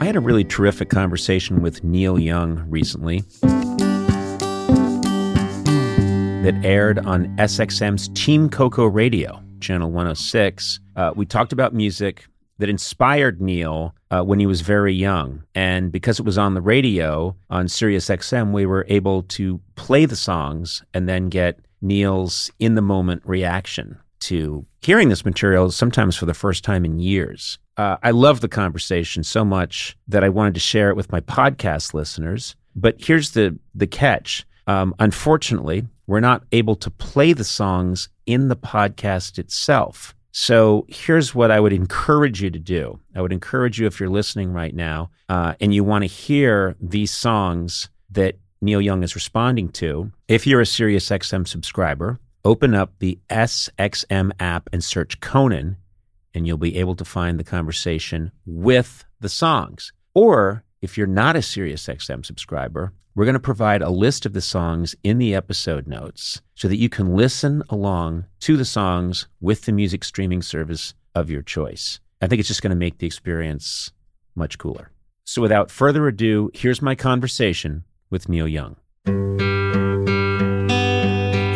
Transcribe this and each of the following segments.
I had a really terrific conversation with Neil Young recently that aired on SXM's Team Coco Radio, Channel 106. We talked about music that inspired Neil when he was very young. And because it was on the radio on SiriusXM, we were able to play the songs and then get Neil's in-the-moment reaction to hearing this material, sometimes for the first time in years. I love the conversation so much that I wanted to share it with my podcast listeners. But here's the catch. Unfortunately, we're not able to play the songs in the podcast itself. So here's what I would encourage you to do. I would encourage you, if you're listening right now, and you want to hear these songs that Neil Young is responding to, if you're a SiriusXM subscriber, open up the SXM app and search Conan, and you'll be able to find the conversation with the songs. Or if you're not a SiriusXM subscriber, we're going to provide a list of the songs in the episode notes so that you can listen along to the songs with the music streaming service of your choice. I think it's just going to make the experience much cooler. So without further ado, here's my conversation with Neil Young.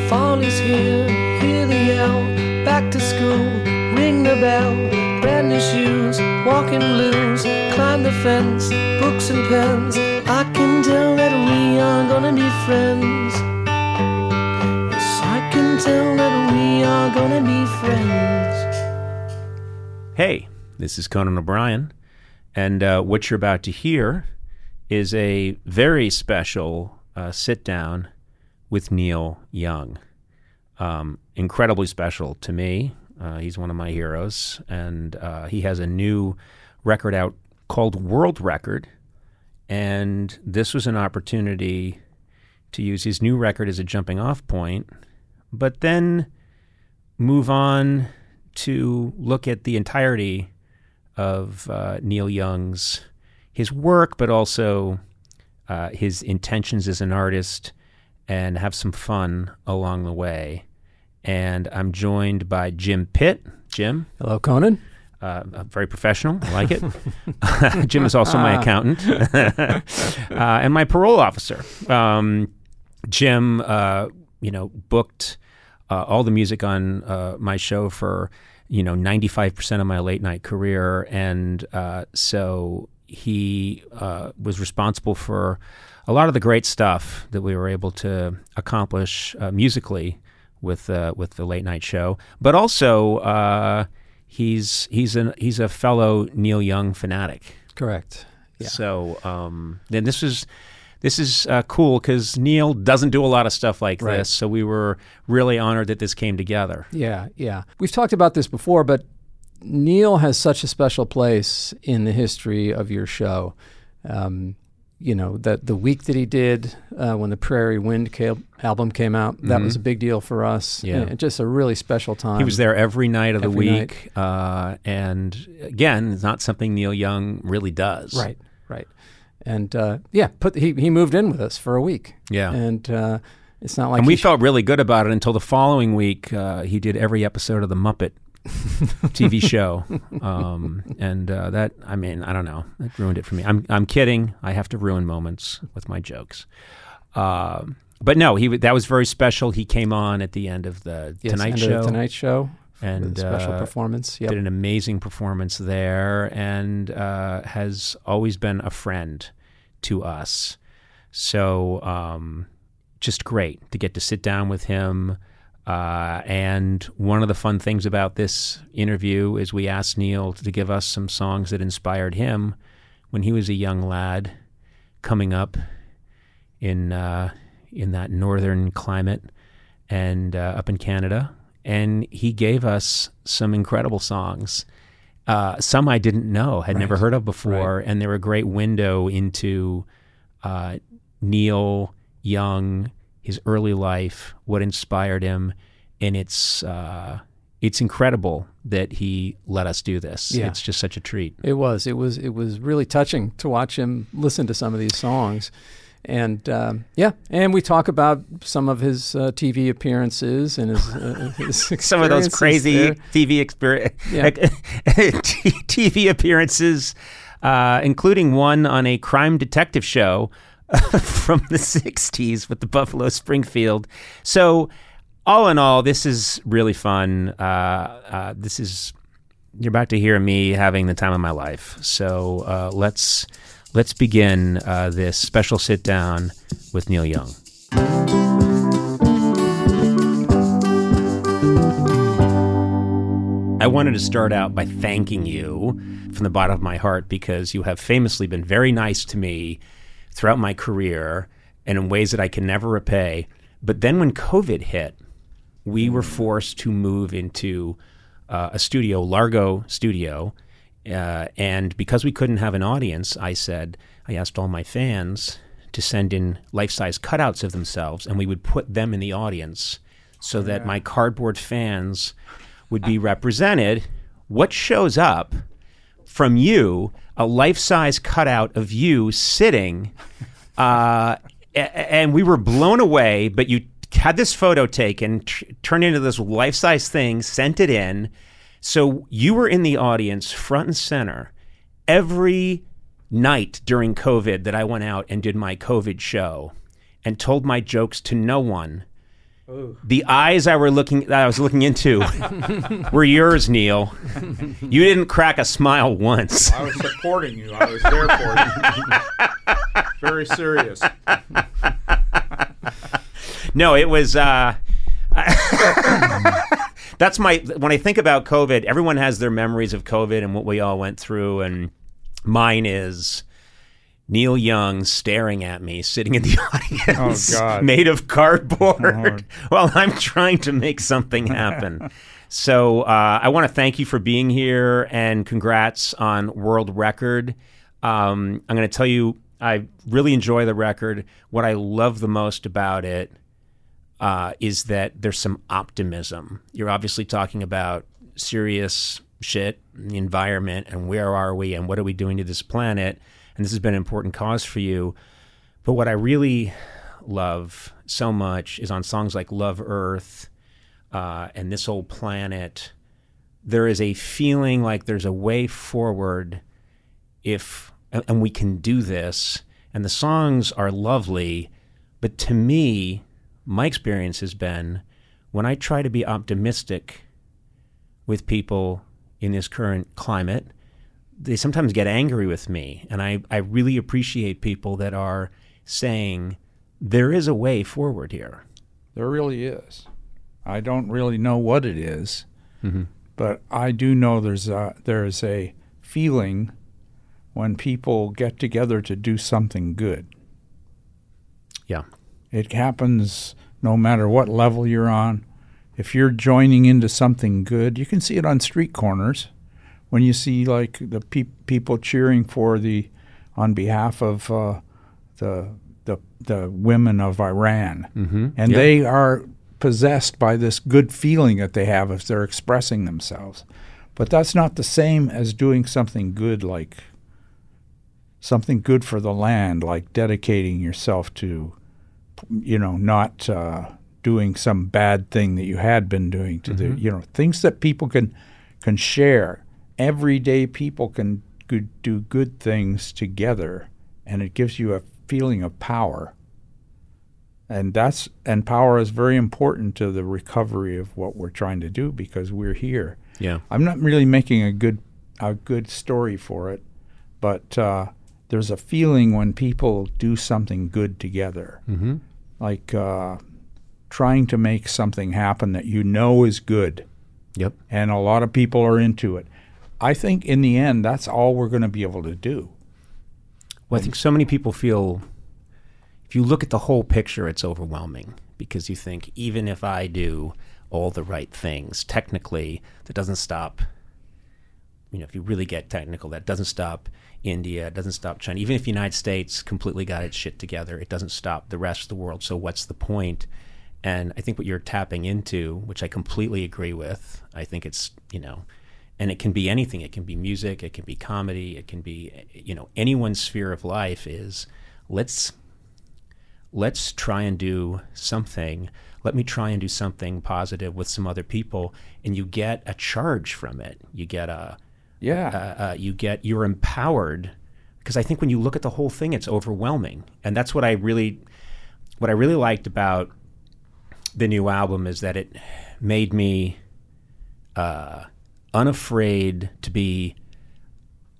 Fall is here, hear the yell, back to school, ring the bell, brand new shoes, walking blues, climb the fence, books and pens, I can tell that we are gonna be friends. Yes, I can tell that we are gonna be friends. Hey, this is Conan O'Brien, and what you're about to hear is a very special sit-down with Neil Young. Incredibly special to me. He's one of my heroes, and he has a new record out called World Record, and this was an opportunity to use his new record as a jumping off point, but then move on to look at the entirety of Neil Young's, his work, but also his intentions as an artist, and have some fun along the way. And I'm joined by Jim Pitt. Jim. Hello, Conan. I'm very professional. I like it. Jim is also my accountant and my parole officer. Jim, booked all the music on my show for, 95% of my late night career. And so he was responsible for a lot of the great stuff that we were able to accomplish musically with the late night show, but also he's a fellow Neil Young fanatic. Correct. Yeah. So then this was this is cool because Neil doesn't do a lot of stuff like this, so we were really honored that this came together. Yeah, yeah. We've talked about this before, but Neil has such a special place in the history of your show. You know, that the week that he did when the Prairie Wind album came out, that was a big deal for us. Yeah. And just a really special time. He was there every night of the week. And again, it's not something Neil Young really does. Right, right. And yeah, he moved in with us for a week. Yeah. And it's not like... And we felt really good about it until the following week. He did every episode of The Muppet TV show, and that, I mean, I don't know, it ruined it for me. I'm kidding. I have to ruin moments with my jokes, but no, that was very special. He came on at the end of the Tonight Show, and special performance. Yep. Did an amazing performance there, and has always been a friend to us. So just great to get to sit down with him. And one of the fun things about this interview is we asked Neil to give us some songs that inspired him when he was a young lad coming up in that northern climate and up in Canada. And he gave us some incredible songs. Some I didn't know, had never heard of before, and they were a great window into Neil Young, his early life, what inspired him, and it's incredible that he let us do this. Yeah. It's just such a treat. It was really touching to watch him listen to some of these songs, and yeah, and we talk about some of his TV appearances and his some of those crazy TV appearances, including one on a crime detective show from the 60s with the Buffalo Springfield. So all in all, this is really fun. You're about to hear me having the time of my life. So let's begin this special sit down with Neil Young. I wanted to start out by thanking you from the bottom of my heart because you have famously been very nice to me throughout my career and in ways that I can never repay. But then when COVID hit, we were forced to move into a studio, Largo Studio. And because we couldn't have an audience, I asked all my fans to send in life-size cutouts of themselves, and we would put them in the audience so that my cardboard fans would be represented. What shows up from you? A life-size cutout of you sitting, and we were blown away, but you had this photo taken, turned into this life-size thing, sent it in. So you were in the audience front and center every night during COVID that I went out and did my COVID show and told my jokes to no one. Ooh. The eyes I was looking into were yours, Neil. You didn't crack a smile once. I was supporting you. I was there for you. Very serious. No, it was... that's my... When I think about COVID, everyone has their memories of COVID and what we all went through, and mine is... Neil Young staring at me, sitting in the audience, made of cardboard, while I'm trying to make something happen. So I want to thank you for being here, and congrats on World Record. I'm going to tell you, I really enjoy the record. What I love the most about it is that there's some optimism. You're obviously talking about serious shit, the environment, and where are we, and what are we doing to this planet? And this has been an important cause for you. But what I really love so much is on songs like Love Earth and This Old Planet, there is a feeling like there's a way forward and we can do this. And the songs are lovely. But to me, my experience has been when I try to be optimistic with people in this current climate, they sometimes get angry with me, and I really appreciate people that are saying there is a way forward here. There really is. I don't really know what it is, but I do know there is a feeling when people get together to do something good. Yeah. It happens no matter what level you're on. If you're joining into something good, you can see it on street corners. When you see like the people cheering for on behalf of the women of Iran, mm-hmm. and they are possessed by this good feeling that they have if they're expressing themselves. But that's not the same as doing something good, like something good for the land, like dedicating yourself to, you know, not doing some bad thing that you had been doing to mm-hmm. Things that people can share. Everyday people can do good things together, and it gives you a feeling of power. And power is very important to the recovery of what we're trying to do, because we're here. Yeah. I'm not really making a good story for it, but there's a feeling when people do something good together, mm-hmm. like trying to make something happen that you know is good. Yep. And a lot of people are into it. I think in the end, that's all we're going to be able to do. Well, I think so many people feel, if you look at the whole picture, it's overwhelming, because you think, even if I do all the right things, technically, that doesn't stop, if you really get technical, that doesn't stop India, it doesn't stop China. Even if the United States completely got its shit together, it doesn't stop the rest of the world. So what's the point? And I think what you're tapping into, which I completely agree with, I think it's, and it can be anything. It can be music, it can be comedy, it can be, anyone's sphere of life is, let's try and do something. Let me try and do something positive with some other people, and you get a charge from it. You get you're empowered, because I think when you look at the whole thing, it's overwhelming. And that's what I really liked about the new album, is that it made me unafraid to be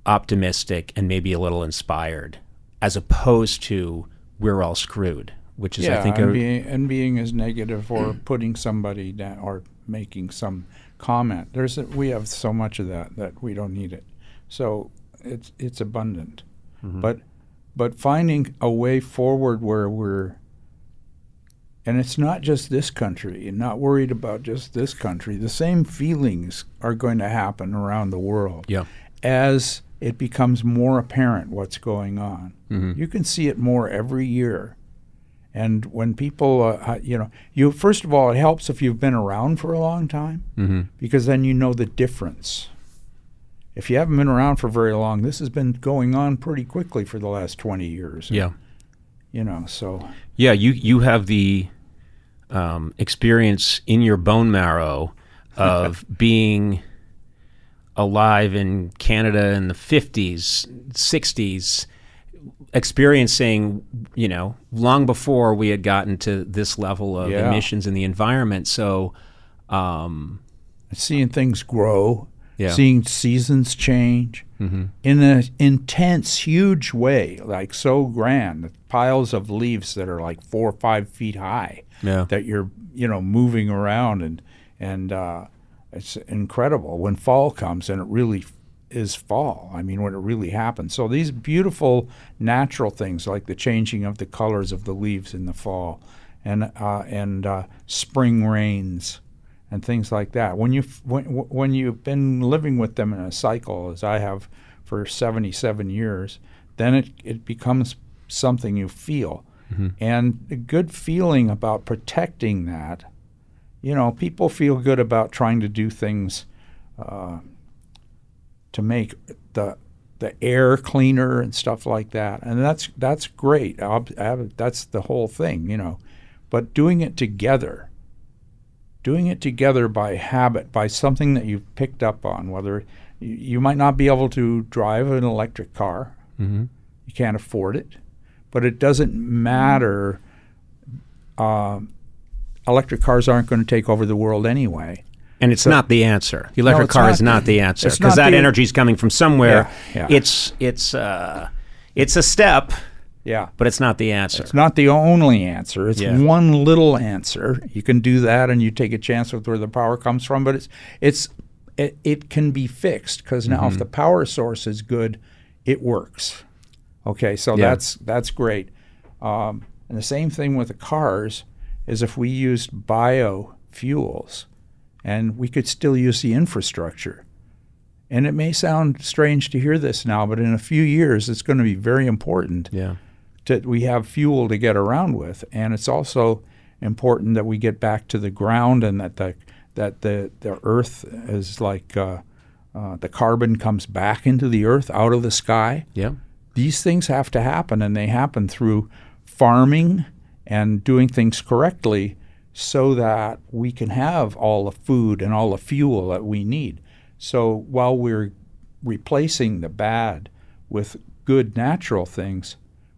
optimistic and maybe a little inspired, as opposed to we're all screwed, which is being as negative or putting somebody down or making some comment. We have so much of that we don't need it. So it's abundant, mm-hmm. but finding a way forward where we're. And it's not just this country, and not worried about just this country. The same feelings are going to happen around the world as it becomes more apparent what's going on. Mm-hmm. You can see it more every year. And when people, first of all, it helps if you've been around for a long time, mm-hmm. because then you know the difference. If you haven't been around for very long, this has been going on pretty quickly for the last 20 years. Yeah. You have the experience in your bone marrow of being alive in Canada in the 50s, 60s, experiencing, long before we had gotten to this level of emissions in the environment. So seeing things grow, seeing seasons change, mm-hmm. in an intense, huge way, like so grand, piles of leaves that are like 4 or 5 feet high that you're, moving around, and it's incredible when fall comes, and it really is fall. I mean, when it really happens. So these beautiful natural things, like the changing of the colors of the leaves in the fall, and spring rains, and things like that. When you've been living with them in a cycle, as I have for 77 years, then it becomes something you feel. Mm-hmm. And a good feeling about protecting that, people feel good about trying to do things to make the air cleaner and stuff like that. And that's great. That's the whole thing, But doing it together. Doing it together by habit, by something that you've picked up on, whether you might not be able to drive an electric car. Mm-hmm. You can't afford it. But it doesn't matter. Electric cars aren't going to take over the world anyway. And it's not the answer. The electric car is not the answer, because that energy is coming from somewhere. Yeah, yeah. It's a step. Yeah. But it's not the answer. It's not the only answer. It's one little answer. You can do that, and you take a chance with where the power comes from, but it can be fixed, because now if the power source is good, it works. Okay, so that's great. And the same thing with the cars is if we used biofuels, and we could still use the infrastructure. And it may sound strange to hear this now, but in a few years, it's going to be very important that we have fuel to get around with. And it's also important that we get back to the ground and that the earth is like the carbon comes back into the earth out of the sky. Yeah. These things have to happen, and they happen through farming and doing things correctly so that we can have all the food and all the fuel that we need. So while we're replacing the bad with good natural things,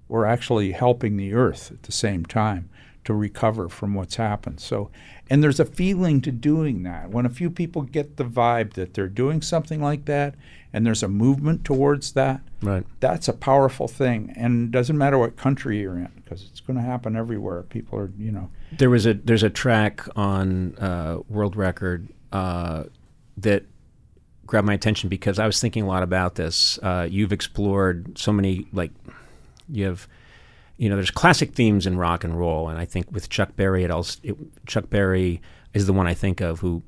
we're actually helping the earth at the same time to recover from what's happened. So, and there's a feeling to doing that. When a few people get the vibe that they're doing something like that and there's a movement towards that, right, that's a powerful thing. And it doesn't matter what country you're in, because it's going to happen everywhere. People are, you know. There's a track on World Record that grabbed my attention because I was thinking a lot about this. You've explored so many, like, you have... You know, there's classic themes in rock and roll, and I think with Chuck Berry, Chuck Berry is the one I think of who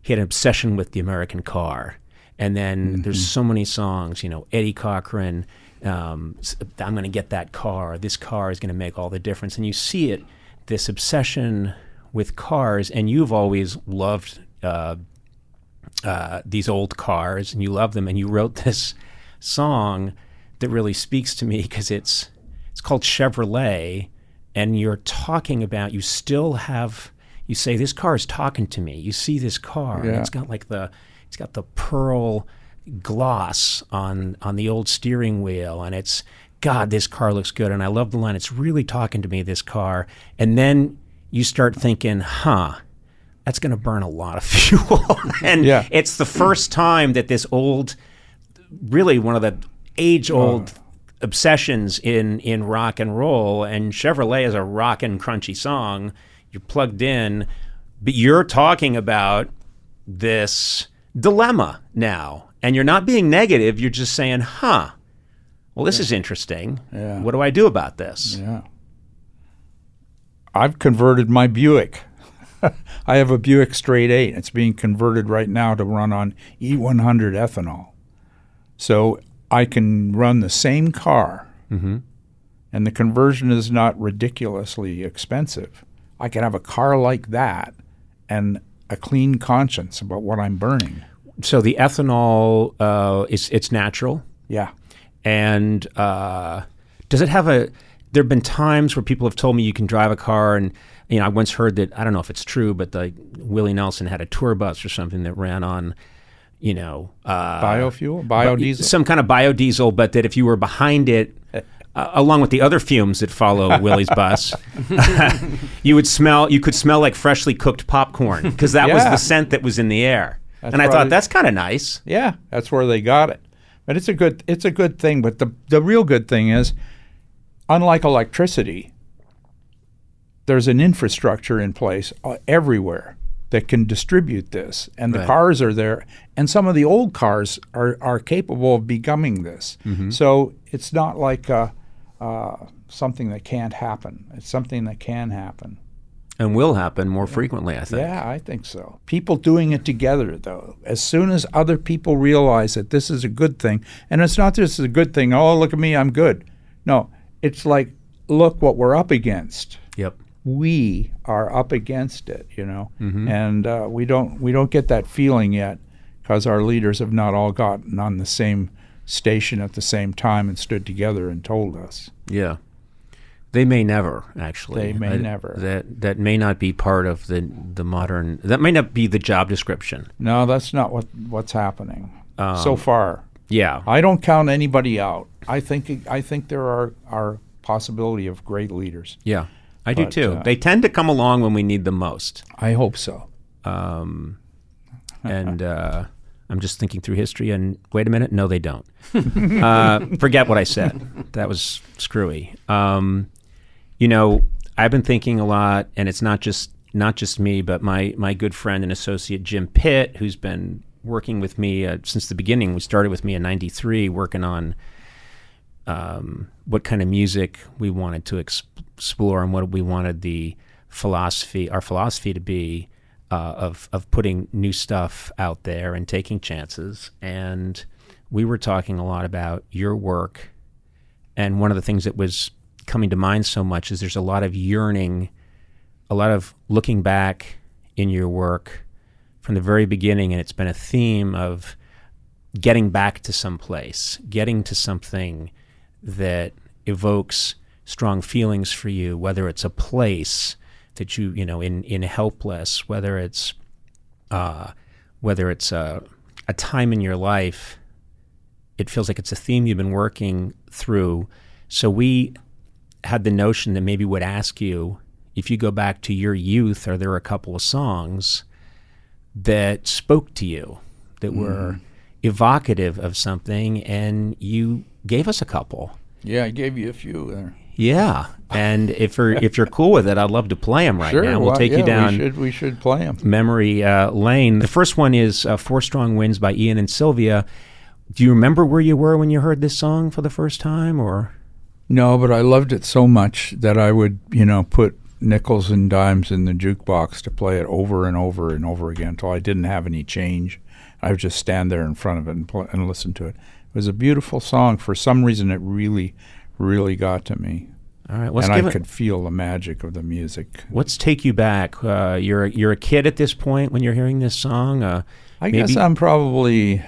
he had an obsession with the American car. And then there's so many songs, you know, Eddie Cochran, I'm going to get that car. This car is going to make all the difference. And you see it, this obsession with cars, and you've always loved these old cars, and you love them, and you wrote this song that really speaks to me because it's called Chevrolet, and you're talking about, you still have, you say, this car is talking to me. You see this car, and it's got like the pearl gloss on the old steering wheel, and it's, God, this car looks good. And I love the line, it's really talking to me, this car. And then you start thinking, that's going to burn a lot of fuel. And it's the first time that this old, really one of the age-old obsessions in rock and roll, and Chevrolet is a rock and crunchy song. You're plugged in, but you're talking about this dilemma now, and you're not being negative. You're just saying, well, this is interesting. Yeah. What do I do about this? Yeah. I've converted my Buick. I have a Buick Straight 8. It's being converted right now to run on E100 ethanol. So I can run the same car, and the conversion is not ridiculously expensive. I can have a car like that and a clean conscience about what I'm burning. So the ethanol, it's natural? Yeah. And does it have a – there have been times where people have told me you can drive a car and – you know, I once heard that – I don't know if it's true, but Willie Nelson had a tour bus or something that ran on – you know, biofuel, biodiesel, some kind of biodiesel, but that if you were behind it, along with the other fumes that follow Willie's bus, you could smell like freshly cooked popcorn, because that was the scent that was in the air. I thought, that's kind of nice. Yeah, that's where they got it. But it's a good thing. But the real good thing is, unlike electricity, there's an infrastructure in place everywhere that can distribute this, and the cars are there, and some of the old cars are capable of becoming this. So it's not like something that can't happen. It's something that can happen. And will happen more frequently, I think. Yeah, I think so. People doing it together, though. As soon as other people realize that this is a good thing, and it's not just a good thing, oh, look at me, I'm good. No, it's like, look what we're up against. Yep. We are up against it, you know, and we don't get that feeling yet, because our leaders have not all gotten on the same station at the same time and stood together and told us. Yeah, they may never actually. They may never. That may not be part of the modern. That may not be the job description. No, that's not what's happening so far. Yeah, I don't count anybody out. I think there are possibility of great leaders. Yeah. I do too. They tend to come along when we need them most. I hope so. I'm just thinking through history, and wait a minute, no, they don't. Forget what I said. That was screwy. You know, I've been thinking a lot, and it's not just me, but my good friend and associate Jim Pitt, who's been working with me since the beginning. We started with me in '93, working on what kind of music we wanted to explore and what we wanted the philosophy, our philosophy to be of putting new stuff out there and taking chances. And we were talking a lot about your work. And one of the things that was coming to mind so much is there's a lot of yearning, a lot of looking back in your work from the very beginning, and it's been a theme of getting back to some place, getting to something that evokes strong feelings for you, whether it's a place that you know, in Helpless, whether it's a time in your life. It feels like it's a theme you've been working through. So we had the notion that maybe would ask you, if you go back to your youth, are there a couple of songs that spoke to you, that were evocative of something? And you gave us a couple. Yeah, I gave you a few there. Yeah, and if you're cool with it, I'd love to play them now. We'll take you down. We should play them. Memory lane. The first one is Four Strong Winds by Ian and Sylvia. Do you remember where you were when you heard this song for the first time, or? No, but I loved it so much that I would, put nickels and dimes in the jukebox to play it over and over and over again until I didn't have any change. I would just stand there in front of it and listen to it. It was a beautiful song. For some reason, it really, really got to me. All right, I could feel the magic of the music. Let's take you back. You're a kid at this point when you're hearing this song. I guess I'm probably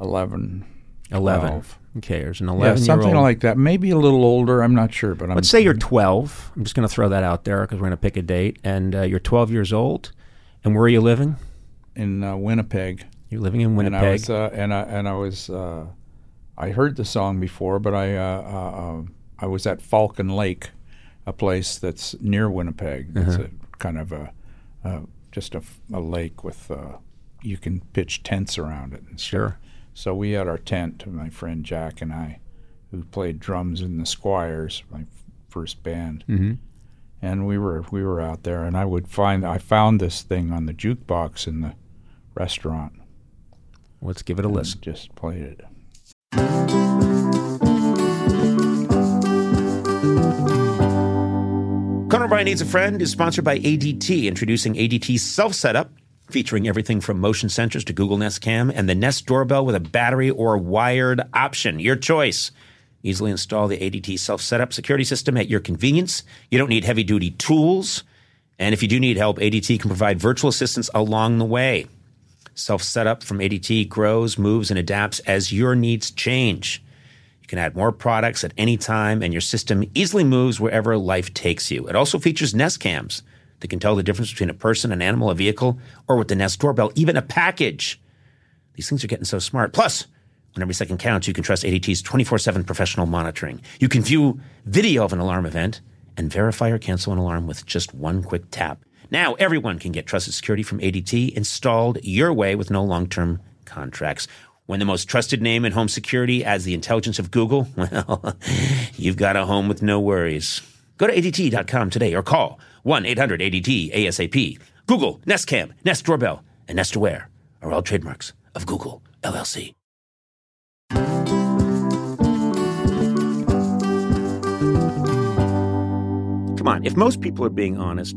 11. 12. Okay, there's an 11-year-old. Yeah, something like that. Maybe a little older. I'm not sure, but let's say you're 12. I'm just going to throw that out there because we're going to pick a date. And you're 12 years old. And where are you living? In Winnipeg. You're living in Winnipeg. And I was. I heard the song before, but I was at Falcon Lake, a place that's near Winnipeg. It's a kind of a lake with you can pitch tents around it. And sure. So we had our tent, my friend Jack and I, who played drums in the Squires, my first band, and we were out there, and I found this thing on the jukebox in the restaurant. Let's give it a listen. Just played it. Conan O'Brien Needs a Friend is sponsored by ADT, introducing ADT Self-Setup, featuring everything from motion sensors to Google Nest Cam and the Nest Doorbell with a battery or wired option. Your choice. Easily install the ADT Self-Setup security system at your convenience. You don't need heavy-duty tools. And if you do need help, ADT can provide virtual assistance along the way. Self-Setup from ADT grows, moves, and adapts as your needs change. You can add more products at any time, and your system easily moves wherever life takes you. It also features Nest Cams that can tell the difference between a person, an animal, a vehicle, or with the Nest Doorbell, even a package. These things are getting so smart. Plus, when every second counts, you can trust ADT's 24/7 professional monitoring. You can view video of an alarm event and verify or cancel an alarm with just one quick tap. Now everyone can get trusted security from ADT installed your way with no long-term contracts. When the most trusted name in home security adds the intelligence of Google, well, you've got a home with no worries. Go to ADT.com today or call 1-800-ADT-ASAP. Google, Nest Cam, Nest Doorbell, and Nest Aware are all trademarks of Google, LLC. Come on, if most people are being honest,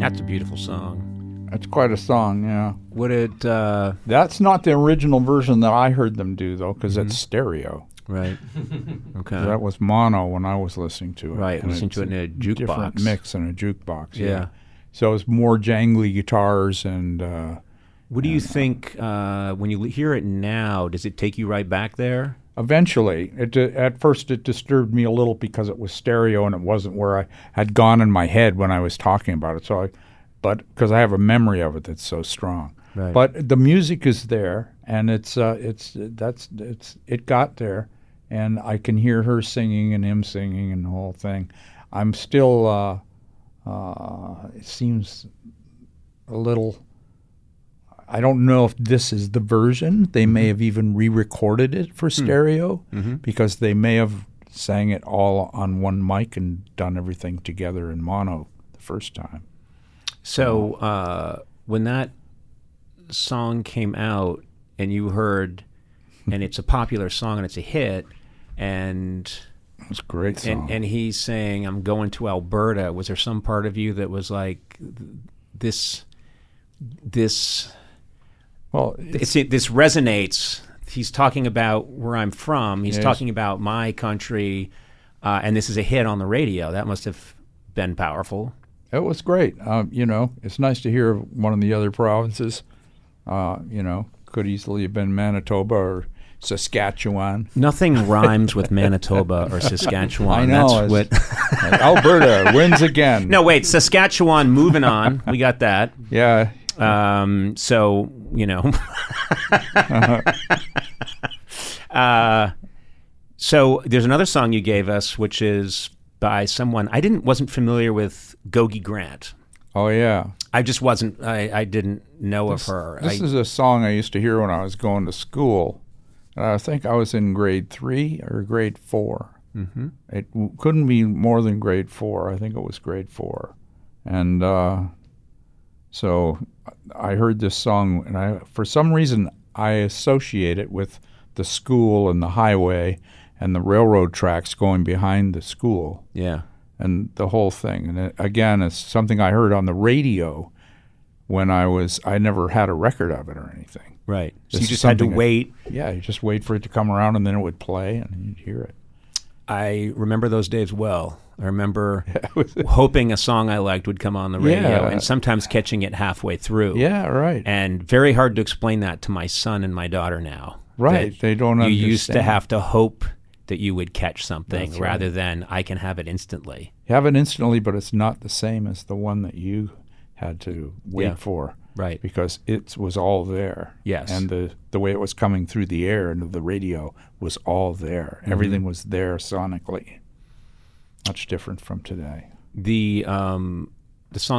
That's a beautiful song. That's quite a song, yeah. Would it... That's not the original version that I heard them do, though, because it's stereo. Right. Okay. That was mono when I was listening to it. Right, listening to it in a jukebox. Different mix in a jukebox, yeah. So it's more jangly guitars and... What do you think, when you hear it now, does it take you right back there? Eventually. At first it disturbed me a little because it was stereo and it wasn't where I had gone in my head when I was talking about it. But because I have a memory of it that's so strong. Right. But the music is there, and it got there, and I can hear her singing and him singing and the whole thing. I'm still it seems a little... I don't know if this is the version. They may have even re-recorded it for stereo because they may have sang it all on one mic and done everything together in mono the first time. So when that song came out and you heard, and it's a popular song and it's a hit, and... It's a great song. And he's saying, I'm going to Alberta. Was there some part of you that was like, this... Well, this resonates. He's talking about where I'm from. He's talking about my country, and this is a hit on the radio. That must have been powerful. It was great. It's nice to hear one of the other provinces. Could easily have been Manitoba or Saskatchewan. Nothing rhymes with Manitoba or Saskatchewan. I know. That's Alberta wins again. No, wait. Saskatchewan moving on. We got that. Yeah. So there's another song you gave us, which is by someone I wasn't familiar with, Gogi Grant. Oh yeah, I didn't know of her. This is a song I used to hear when I was going to school, and I think I was in grade 3 or grade 4. Mm-hmm. It couldn't be more than grade 4. I think it was grade 4, and so I heard this song, and for some reason I associate it with the school and the highway and the railroad tracks going behind the school. Yeah. And the whole thing. And again, it's something I heard on the radio when I never had a record of it or anything. Right. So you just had to wait. Yeah, you just wait for it to come around, and then it would play, and you'd hear it. I remember those days well. I remember hoping a song I liked would come on the radio and sometimes catching it halfway through. Yeah, right. And very hard to explain that to my son and my daughter now. Right. They don't understand. You used to have to hope that you would catch something rather than I can have it instantly. You have it instantly, but it's not the same as the one that you had to wait for. Right. Because it was all there. Yes. And the way it was coming through the air into the radio was all there. Mm-hmm. Everything was there sonically. Much different from today. The song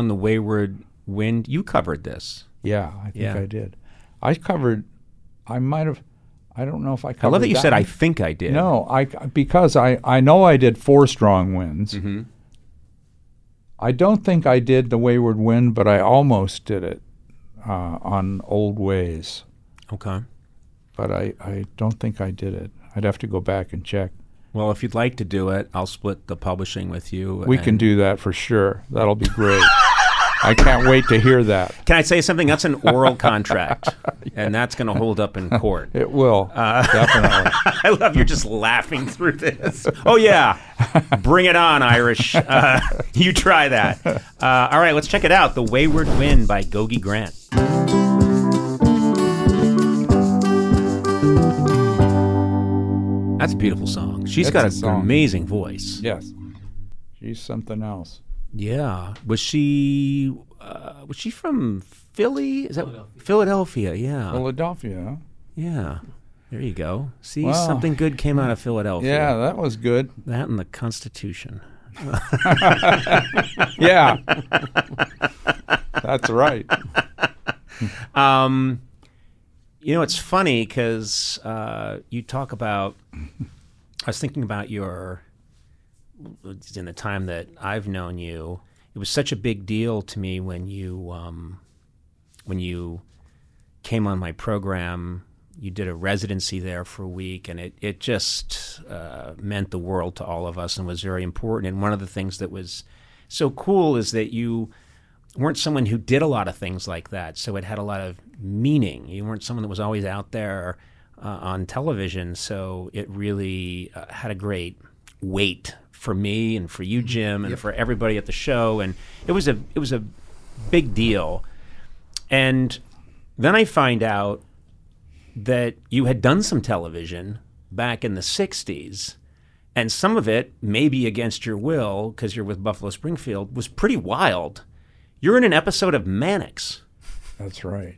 "The Wayward Wind," you covered this. Yeah, I think I did. I don't know if I covered that. I love that you said, I think I did. No, because I know I did 4 Strong Winds. Mm-hmm. I don't think I did "The Wayward Wind," but I almost did it on "Old Ways." Okay. But I don't think I did it. I'd have to go back and check. Well, if you'd like to do it, I'll split the publishing with you. We can do that for sure. That'll be great. I can't wait to hear that. Can I say something? That's an oral contract, and that's going to hold up in court. It will, definitely. I love you're just laughing through this. Oh, yeah. Bring it on, Irish. You try that. All right, let's check it out. "The Wayward Wind" by Gogi Grant. That's a beautiful song. She's got an amazing voice. Yes. She's something else. Yeah. Was she from Philly? Is that Philadelphia? Yeah. Philadelphia. Yeah. There you go. See, wow. Something good came out of Philadelphia. Yeah, that was good. That and the Constitution. Yeah. That's right. You know, it's funny because you talk about, I was thinking about in the time that I've known you, it was such a big deal to me when you came on my program. You did a residency there for a week, and it just meant the world to all of us and was very important. And one of the things that was so cool is that you weren't someone who did a lot of things like that, so it had a lot of meaning. You weren't someone that was always out there on television, so it really had a great weight for me and for you, Jim, and for everybody at the show. And it was a big deal. And then I find out that you had done some television back in the 60s, and some of it, maybe against your will, because you're with Buffalo Springfield, was pretty wild. You're in an episode of Mannix. That's right.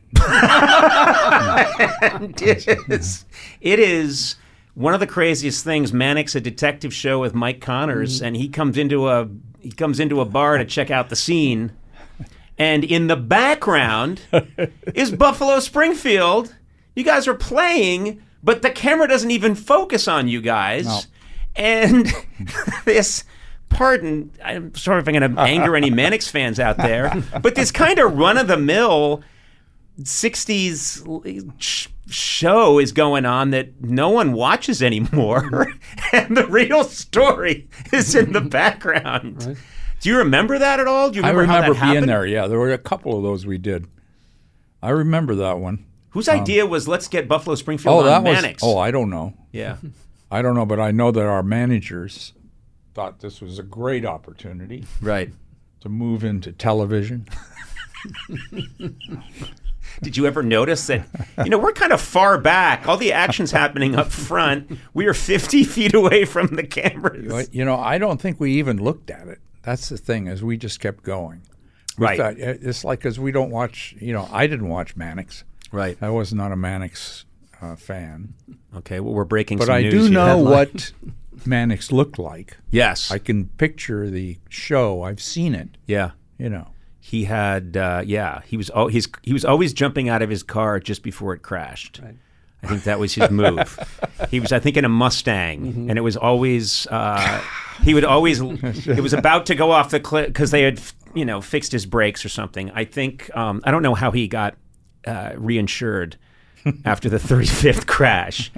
It is one of the craziest things. Mannix, a detective show with Mike Connors, and he comes into a bar to check out the scene, and in the background is Buffalo Springfield. You guys are playing, but the camera doesn't even focus on you guys. No. And this, pardon, I'm sorry if I'm going to anger any Mannix fans out there, but this kind of run-of-the-mill 60s show is going on that no one watches anymore, and the real story is in the background. Right. Do you remember that at all? Do you remember how that happened? I remember being there, yeah. There were a couple of those we did. I remember that one. Whose idea was, let's get Buffalo Springfield on Mannix? I don't know. Yeah. I don't know, but I know that our managers thought this was a great opportunity. Right. To move into television. Did you ever notice that, we're kind of far back. All the action's happening up front. We are 50 feet away from the cameras. I don't think we even looked at it. That's the thing, is we just kept going. Thought, it's like, because we don't watch, I didn't watch Mannix. Right. I was not a Mannix fan. Okay, well, we're breaking some news. But I do know what Mannix looked like. Yes. I can picture the show. I've seen it. Yeah. He had, he was always jumping out of his car just before it crashed. Right. I think that was his move. He was, I think, in a Mustang, and it was always, it was about to go off the cliff because they had, fixed his brakes or something. I think, I don't know how he got reinsured after the 35th crash.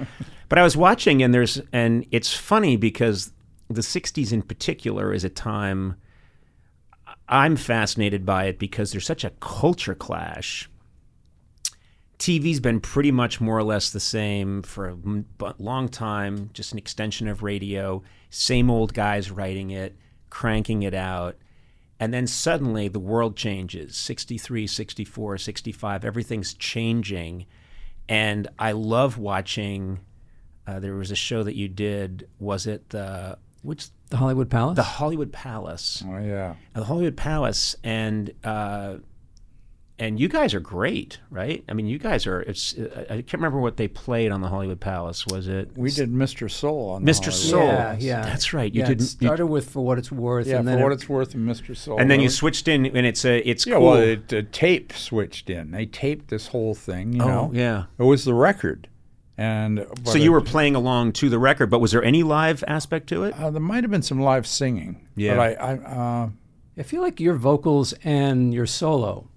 But I was watching, and it's funny because the 60s in particular is a time I'm fascinated by it because there's such a culture clash. TV's been pretty much more or less the same for a long time, just an extension of radio, same old guys writing it, cranking it out. And then suddenly the world changes, 63, 64, 65, everything's changing. And I love watching, there was a show that you did, was it The Hollywood Palace? The Hollywood Palace. Oh, yeah. The Hollywood Palace, and you guys are great, right? I mean, you guys are, I can't remember what they played on the Hollywood Palace, was it? We did Mr. Soul on Mr. Soul. Yeah. That's right. You started with For What It's Worth. Yeah, For What It's Worth and Mr. Soul. And then you switched in, and it's cool. Yeah, well, the tape switched in. They taped this whole thing, you know. Oh, yeah. It was the record. So you were playing along to the record, but was there any live aspect to it? There might have been some live singing. Yeah. But I feel like your vocals and your solo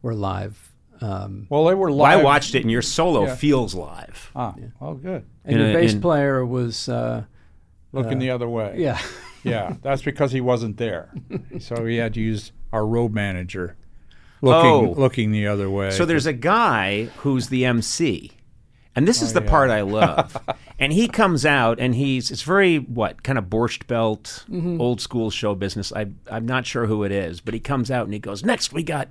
were live. They were live. Well, I watched it, and your solo feels live. Ah, yeah. Oh, good. And your bass player was... looking the other way. Yeah. Yeah, that's because he wasn't there. So he had to use our road manager looking the other way. So there's a guy who's the MC, and this is the part I love. And he comes out, and it's very, kind of borscht belt, old school show business. I'm not sure who it is, but he comes out, and he goes, next we got...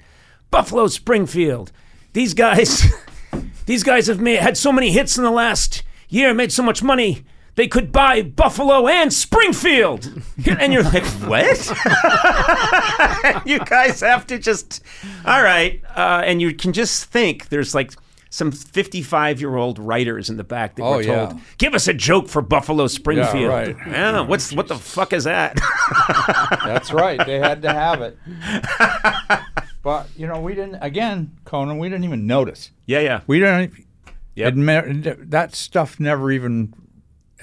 Buffalo Springfield. These guys have had so many hits in the last year, made so much money. They could buy Buffalo and Springfield. And you're like, what? You guys have to just, all right. And you can just think there's like some 55-year-old writers in the back that were told, give us a joke for Buffalo Springfield. Yeah, right. Yeah, what the fuck is that? That's right. They had to have it. But, you know, we didn't, again, Conan, we didn't even notice. Yeah, yeah. We didn't, that stuff never even...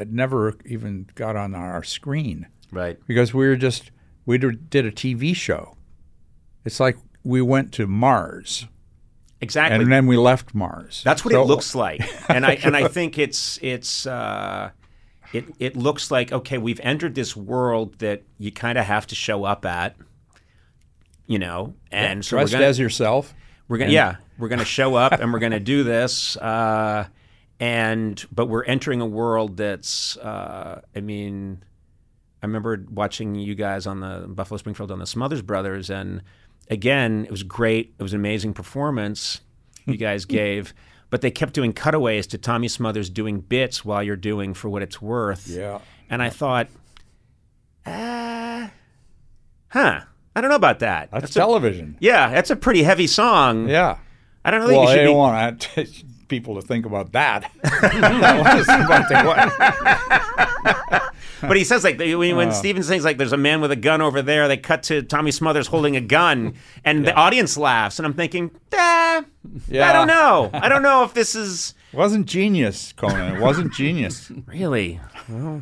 It never even got on our screen. Right. Because we did a TV show. It's like we went to Mars. Exactly. And then we left Mars. That's what it looks like. And I think it looks like, okay, we've entered this world that you kind of have to show up at, you know, and so dressed as yourself. We're going to show up and we're going to do this. But we're entering a world that's, I mean, I remember watching you guys on the Buffalo Springfield on the Smothers Brothers. And again, it was great. It was an amazing performance you guys gave. But they kept doing cutaways to Tommy Smothers doing bits while you're doing For What It's Worth. Yeah. And I thought, I don't know about that. That's television. That's a pretty heavy song. Yeah. I don't think you should be... Well, I don't want people to think about that. But he says, like, when Steven sings, like, there's a man with a gun over there, they cut to Tommy Smothers holding a gun, and the audience laughs, and I'm thinking, I don't know. I don't know if this is... It wasn't genius, Conan. It wasn't genius. Really? Well,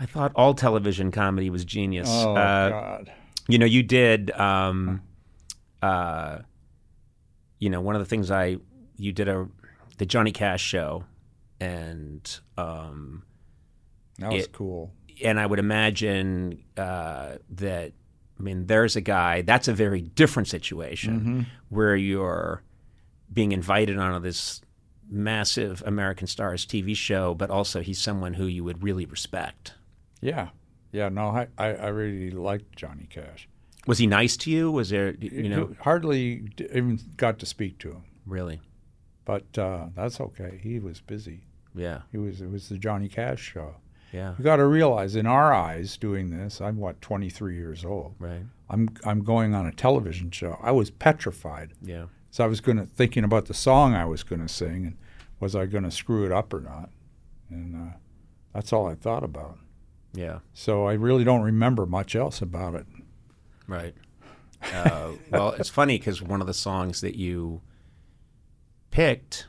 I thought all television comedy was genius. Oh, God. You know, you did... you know, one of the things you did the Johnny Cash show, and that was cool. And I would imagine that, I mean, there's a guy, that's a very different situation where you're being invited onto this massive American Stars TV show, but also he's someone who you would really respect. Yeah. Yeah, no, I really liked Johnny Cash. Was he nice to you? Was there, you know? Hardly even got to speak to him. Really? But that's okay. He was busy. Yeah. It was the Johnny Cash show. Yeah. You got to realize, in our eyes, doing this, I'm 23 years old. Right. I'm going on a television show. I was petrified. Yeah. So I was thinking about the song I was going to sing, and was I going to screw it up or not? And that's all I thought about. Yeah. So I really don't remember much else about it. Right. Well, it's funny because one of the songs that you picked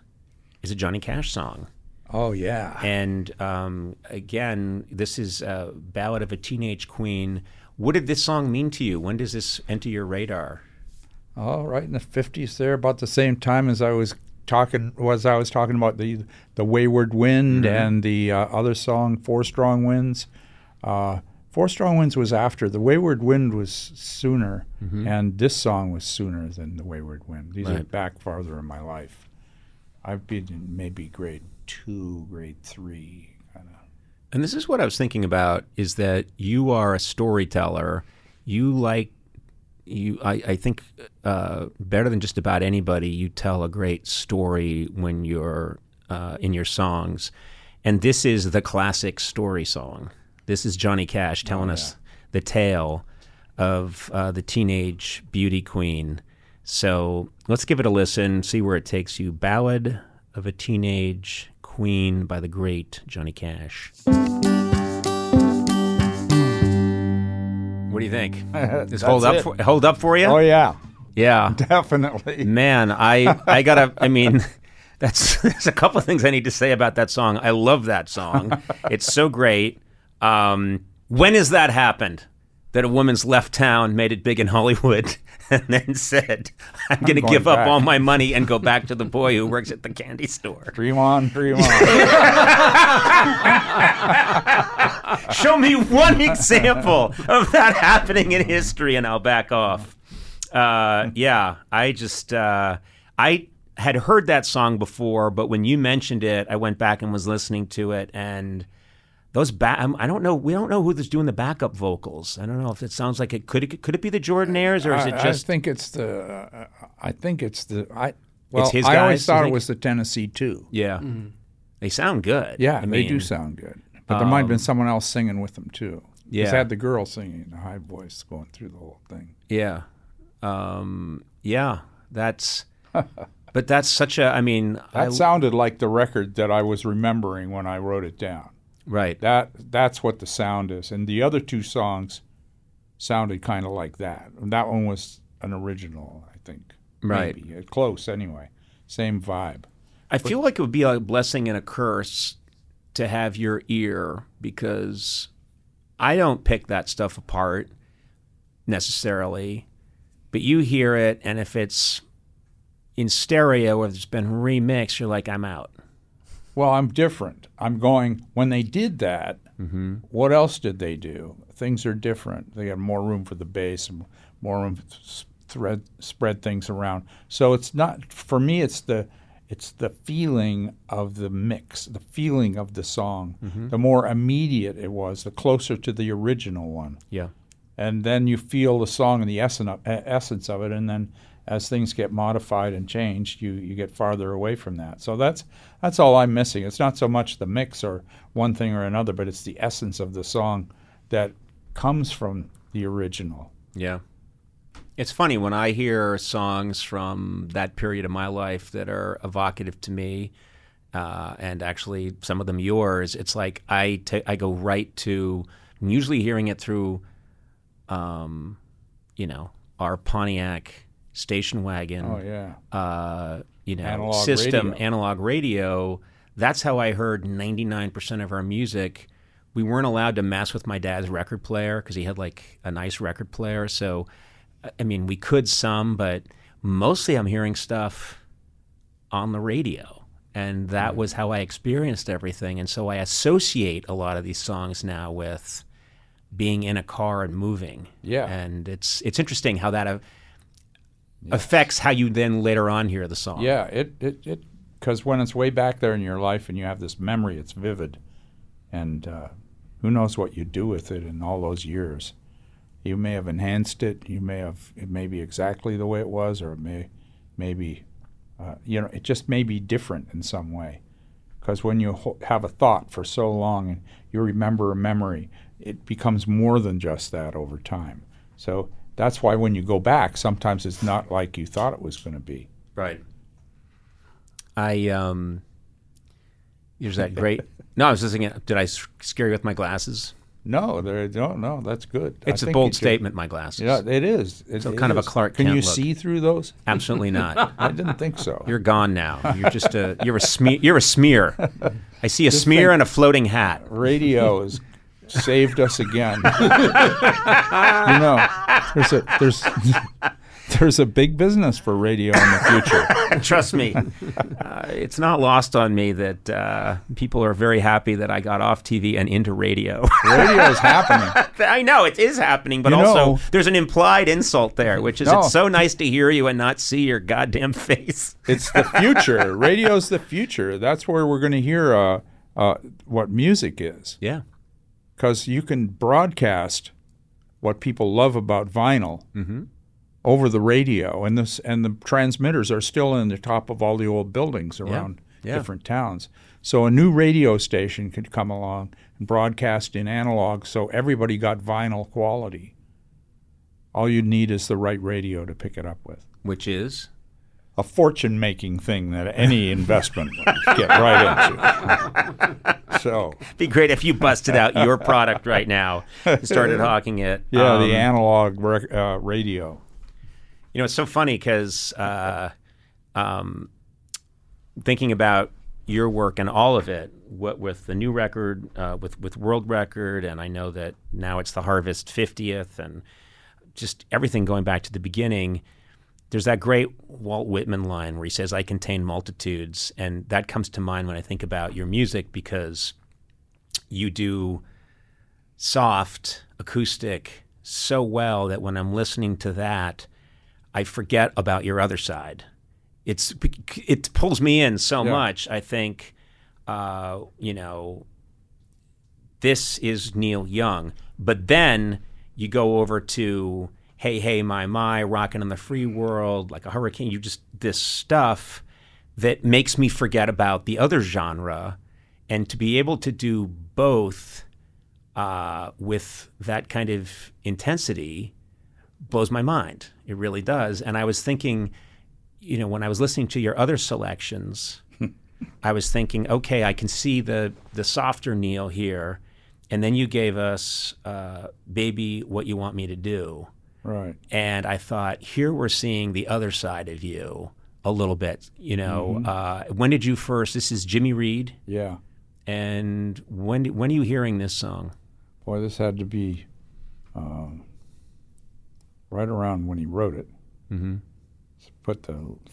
is a Johnny Cash song. Oh, yeah. And again, this is a Ballad of a Teenage Queen. What did this song mean to you? When does this enter your radar? Oh, right in the 50s there, about the same time as I was talking about the Wayward Wind and the other song, Four Strong Winds. Four Strong Winds was after. The Wayward Wind was sooner, and this song was sooner than The Wayward Wind. These are back farther in my life. I've been in maybe grade 2, grade 3. Kinda. And this is what I was thinking about, is that you are a storyteller. I think better than just about anybody, you tell a great story when you're in your songs. And this is the classic story song. This is Johnny Cash telling us the tale of the teenage beauty queen. So let's give it a listen, see where it takes you. Ballad of a Teenage Queen by the great Johnny Cash. What do you think? Does hold up for you? Oh, yeah. Yeah. Definitely. Man, I got to, I mean... there's a couple of things I need to say about that song. I love that song. It's so great. When has that happened? That a woman's left town, made it big in Hollywood, and then said, I'm going to give up all my money and go back to the boy who works at the candy store. Dream on. Show me one example of that happening in history and I'll back off. I just, I had heard that song before, but when you mentioned it, I went back and was listening to it, and... I don't know. We don't know who's doing the backup vocals. I don't know if it sounds like it. Could it be the Jordanaires, or is it just? It's his guys. I always thought it was the Tennessee Two. Yeah, they sound good. Yeah, I mean, they do sound good. But there might have been someone else singing with them too. Yeah. Because I had the girl singing in a high voice going through the whole thing. Yeah. Yeah. That's... But that's such a, I mean... That sounded like the record that I was remembering when I wrote it down. Right. That's what the sound is. And the other two songs sounded kind of like that. And that one was an original, I think. Right. Maybe. Close, anyway. Same vibe. But feel like it would be a blessing and a curse to have your ear, because I don't pick that stuff apart necessarily. But you hear it, and if it's... in stereo, if it's been remixed, you're like, I'm out. Well, I'm different. I'm going, when they did that, what else did they do? Things are different. They got more room for the bass and more room to spread things around. So it's not, for me, it's the feeling of the mix, the feeling of the song. The more immediate it was, the closer to the original one. Yeah. And then you feel the song and the essence of it, and then as things get modified and changed, you get farther away from that. So that's all I'm missing. It's not so much the mix or one thing or another, but it's the essence of the song that comes from the original. Yeah. It's funny, when I hear songs from that period of my life that are evocative to me, and actually some of them yours, it's like I go right to, I'm usually hearing it through, our Pontiac station wagon, analog system, radio. Analog radio. That's how I heard 99% of our music. We weren't allowed to mess with my dad's record player because he had like a nice record player. So, I mean, we could some, but mostly I'm hearing stuff on the radio. And that was how I experienced everything. And so I associate a lot of these songs now with being in a car and moving. Yeah. And it's interesting how that... affects how you then later on hear the song. Yeah, it because when it's way back there in your life and you have this memory, it's vivid, and who knows what you do with it in all those years. You may have enhanced it. You may have it may be exactly the way it was, or it may be it just may be different in some way. Because when you have a thought for so long and you remember a memory, it becomes more than just that over time. So. That's why when you go back, sometimes it's not like you thought it was going to be. Right. There's that great... No, I was just thinking, did I scare you with my glasses? No, that's good. It's a bold statement, my glasses. Yeah, it is. It's kind of a Clark Kent look. Can you see through those? Absolutely not. I didn't think so. You're gone now. You're just a smear. I see a smear and a floating hat. Radio is... saved us again. There's a big business for radio in the future. Trust me. It's not lost on me that people are very happy that I got off TV and into radio. Radio is happening. I know, it is happening, but also there's an implied insult there, which is it's so nice to hear you and not see your goddamn face. It's the future. Radio's the future. That's where we're going to hear what music is. Yeah. Because you can broadcast what people love about vinyl over the radio, and the transmitters are still in the top of all the old buildings around different towns. So a new radio station could come along and broadcast in analog, so everybody got vinyl quality. All you need is the right radio to pick it up with. Which is? A fortune-making thing that any investment would get right into. So, be great if you busted out your product right now and started hawking it. Yeah, the analog radio. You know, it's so funny because thinking about your work and all of it, what with the new record, with World Record, and I know that now it's the Harvest 50th, and just everything going back to the beginning. There's that great Walt Whitman line where he says, "I contain multitudes," and that comes to mind when I think about your music, because you do soft acoustic so well that when I'm listening to that, I forget about your other side. It pulls me in so much. I think, this is Neil Young. But then you go over to... Hey, Hey, My, Rockin' in the Free World, Like a Hurricane, you just, this stuff that makes me forget about the other genre And to be able to do both with that kind of intensity blows my mind. It really does. And I was thinking, you know, when I was listening to your other selections, I was thinking, okay, I can see the softer Neil here. And then you gave us Baby, What You Want Me to Do. Right. And I thought, here we're seeing the other side of you a little bit, you know. Mm-hmm. When did you first, this is Jimmy Reed. Yeah. And when are you hearing this song? Boy, this had to be right around when he wrote it. Mm-hmm. Put the 50s,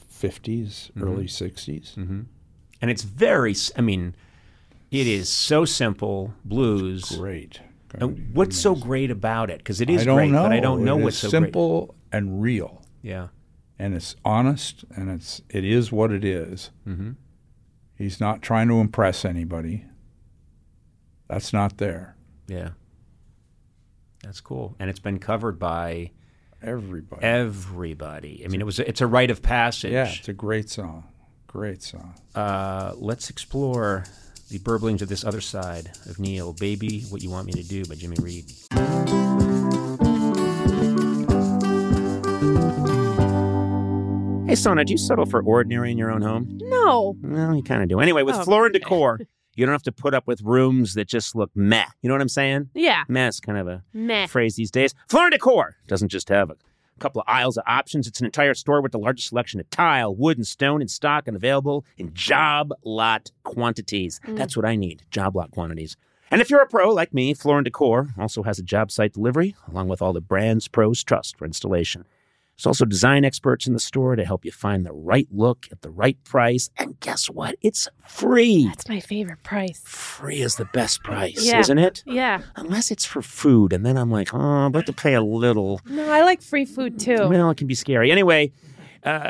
mm-hmm. early 60s. Mm-hmm. And it's very, I mean, it is so simple, blues. It's great. God, and what's amazing. So great about it? Because it is great, know. But I don't know what's so great. It is simple and real. Yeah. And it's honest, and it is what it is. Mm-hmm. He's not trying to impress anybody. That's not there. Yeah. That's cool. And it's been covered by... Everybody. I mean, it's a rite of passage. Yeah, it's a great song. Great song. Let's explore the burblings of this other side of Neil. Baby, What You Want Me to Do by Jimmy Reed. Hey, Sona, do you settle for ordinary in your own home? No. Well, you kind of do. Anyway, with floor and decor, you don't have to put up with rooms that just look meh. You know what I'm saying? Yeah. Meh is kind of a phrase these days. Floor and decor doesn't just have a couple of aisles of options. It's an entire store with the largest selection of tile, wood, and stone in stock and available in job lot quantities. Mm. That's what I need, job lot quantities. And if you're a pro like me, Floor and Decor also has a job site delivery, along with all the brands pros trust for installation. There's also design experts in the store to help you find the right look at the right price. And guess what? It's free. That's my favorite price. Free is the best price, isn't it? Yeah. Unless it's for food. And then I'm like, oh, I'm about to pay a little. No, I like free food too. Well, it can be scary. Anyway,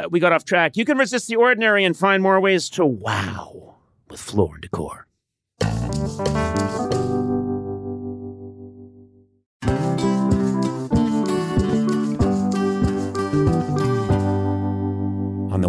we got off track. You can resist the ordinary and find more ways to wow with Floor and Decor. On the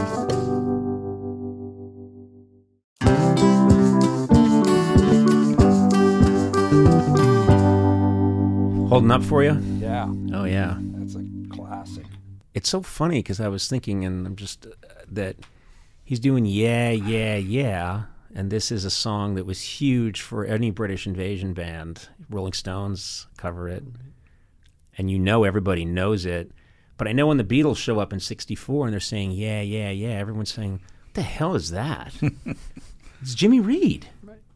Holding Up for You? Yeah. Oh, yeah. That's a classic. It's so funny because I was thinking, and I'm just, that he's doing yeah. And this is a song that was huge for any British invasion band. Rolling Stones cover it. And you know everybody knows it. But I know when the Beatles show up in 64 and they're saying yeah, everyone's saying, what the hell is that? It's Jimmy Reed.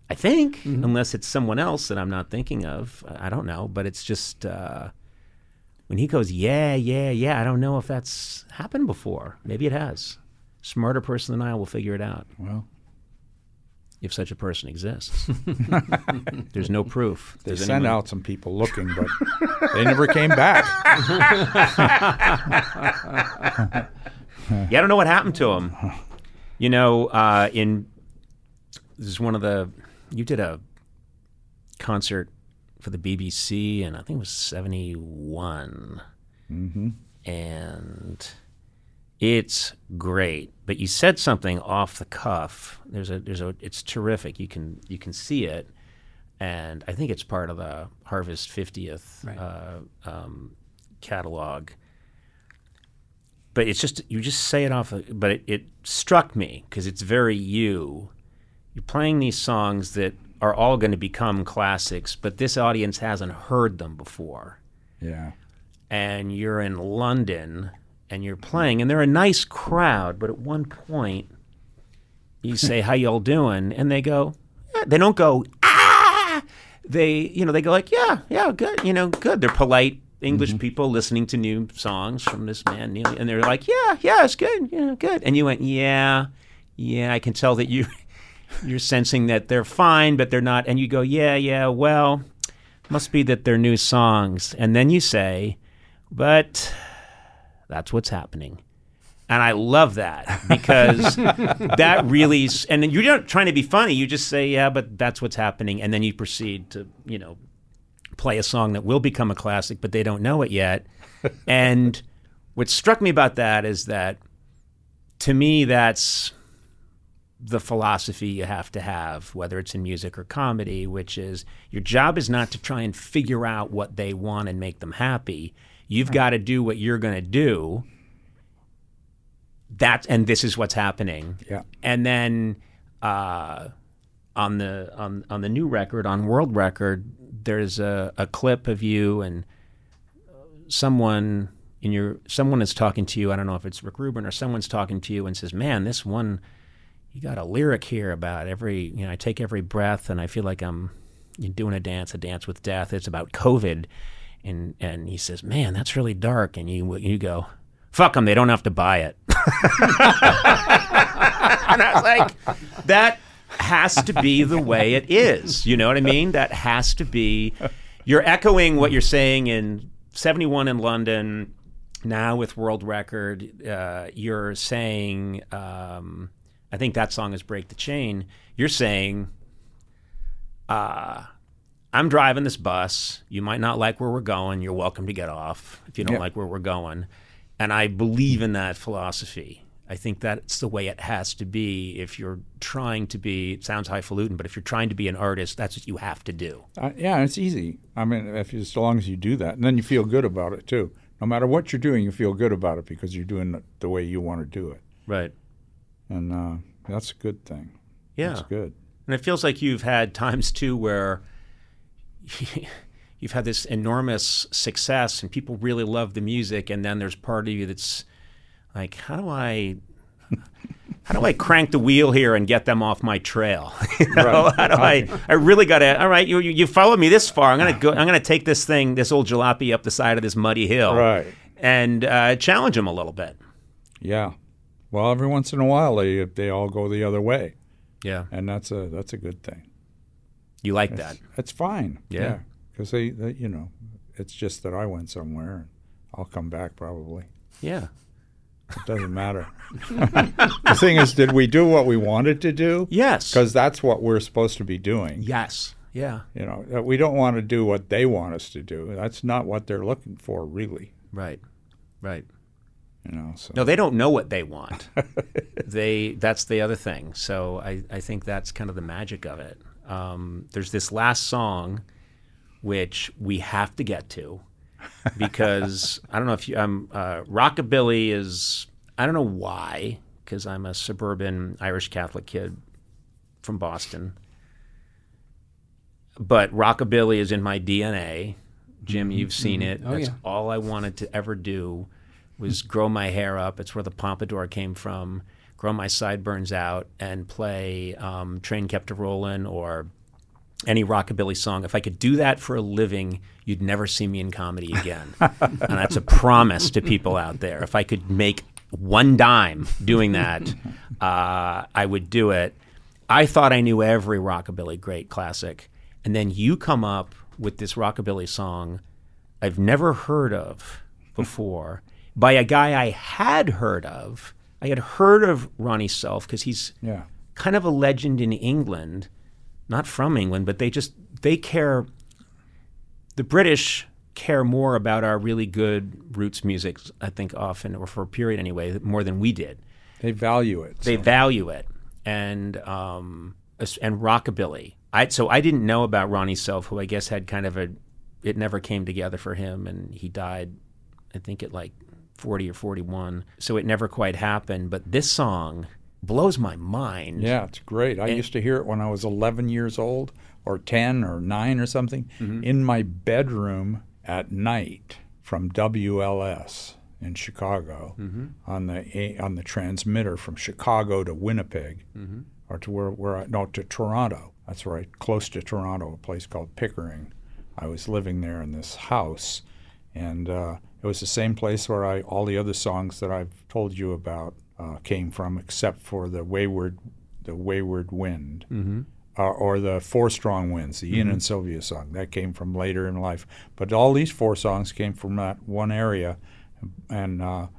I think, mm-hmm. unless it's someone else that I'm not thinking of. I don't know, but it's just when he goes, yeah, I don't know if that's happened before. Maybe it has. Smarter person than I will figure it out. Well. If such a person exists. There's no proof. They sent out some people looking, but they never came back. Yeah, I don't know what happened to him. You know, this is one of the... You did a concert for the BBC, and I think it was 1971. Mm-hmm. And it's great. But you said something off the cuff. It's terrific. You can see it, and I think it's part of the Harvest 50th catalog. But it's just, you just say it off. But it struck me because it's very you. You're playing these songs that are all going to become classics, but this audience hasn't heard them before. Yeah. And you're in London and you're playing, and they're a nice crowd, but at one point you say, "How y'all doing?" And they go, eh. They don't go, ah! They go like, yeah, good, good. They're polite English mm-hmm. people listening to new songs from this man, Neil, and they're like, yeah, it's good, good. And you went, yeah, I can tell that you're sensing that they're fine, but they're not. And you go, yeah, well, must be that they're new songs. And then you say, but that's what's happening. And I love that because that really, and then you're not trying to be funny. You just say, yeah, but that's what's happening. And then you proceed to, play a song that will become a classic, but they don't know it yet. And what struck me about that is that, to me, that's the philosophy you have to have, whether it's in music or comedy, which is your job is not to try and figure out what they want and make them happy. You've got to do what you're going to do. And this is what's happening. Yeah. And then on the new record, on World Record, there's a clip of you and someone is talking to you. I don't know if it's Rick Rubin or someone's talking to you and says, "Man, this one, you got a lyric here about every, I take every breath and I feel like I'm doing a dance with death. It's about COVID." And he says, "Man, that's really dark." And you go, "Fuck them, they don't have to buy it." And I was like, that has to be the way it is. You know what I mean? That has to be, you're echoing what you're saying in 1971 in London, now with World Record, you're saying, I think that song is Break the Chain. You're saying, I'm driving this bus. You might not like where we're going. You're welcome to get off if you don't like where we're going. And I believe in that philosophy. I think that's the way it has to be if you're trying to be, it sounds highfalutin, but if you're trying to be an artist, that's what you have to do. It's easy. I mean, as long as you do that. And then you feel good about it, too. No matter what you're doing, you feel good about it because you're doing it the way you want to do it. Right. And that's a good thing. Yeah. That's good. And it feels like you've had times, too, where you've had this enormous success and people really love the music, and then there's part of you that's like, how do I crank the wheel here and get them off my trail? Right. How do I really got to, all right, you followed me this far. I'm going to take this thing, this old jalopy up the side of this muddy hill. Right. And challenge them a little bit. Yeah. Well, every once in a while, they all go the other way. Yeah. And that's a good thing. You like that? That's fine. Yeah. Because they it's just that I went somewhere, and I'll come back probably. Yeah. It doesn't matter. The thing is, did we do what we wanted to do? Yes. Because that's what we're supposed to be doing. Yes. Yeah. We don't want to do what they want us to do. That's not what they're looking for, really. Right. So. No, they don't know what they want. That's the other thing. So I think that's kind of the magic of it. There's this last song, which we have to get to, because I don't know if you. Rockabilly is, I don't know why, because I'm a suburban Irish Catholic kid from Boston. But rockabilly is in my DNA. Jim, you've seen it. Oh, that's all I wanted to ever do. Was grow my hair up. It's where the pompadour came from. Grow my sideburns out and play Train Kept A-Rollin' or any rockabilly song. If I could do that for a living, you'd never see me in comedy again. And that's a promise to people out there. If I could make one dime doing that, I would do it. I thought I knew every rockabilly great classic. And then you come up with this rockabilly song I've never heard of before. By a guy I had heard of. I had heard of Ronnie Self because he's kind of a legend in England, not from England, but they care. The British care more about our really good roots music, I think often, or for a period anyway, more than we did. They value it. They value it. And rockabilly. So I didn't know about Ronnie Self, who I guess had kind of it never came together for him, and he died, I think, at like 40 or 41. So it never quite happened. But this song blows my mind. Yeah, it's great. I used to hear it when I was 11 years old, or 10 or 9 or something, in my bedroom at night from WLS in Chicago, on the transmitter from Chicago to Winnipeg, or to to Toronto. That's right, close to Toronto, a place called Pickering. I was living there in this house, and it was the same place where all the other songs that I've told you about came from, except for the Wayward Wind, or the Four Strong Winds, the Ian and Sylvia song. That came from later in life. But all these four songs came from that one area, and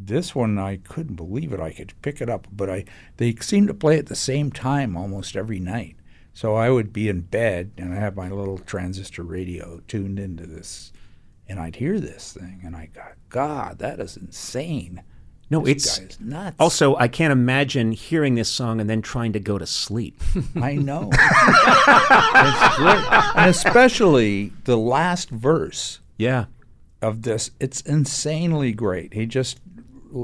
this one, I couldn't believe it. I could pick it up, but they seemed to play at the same time almost every night. So I would be in bed, and I had my little transistor radio tuned into this, and I'd hear this thing, and I got, God, that is insane. No, this guy is nuts. Also, I can't imagine hearing this song and then trying to go to sleep. I know. And especially the last verse. Yeah. Of this, it's insanely great. He just,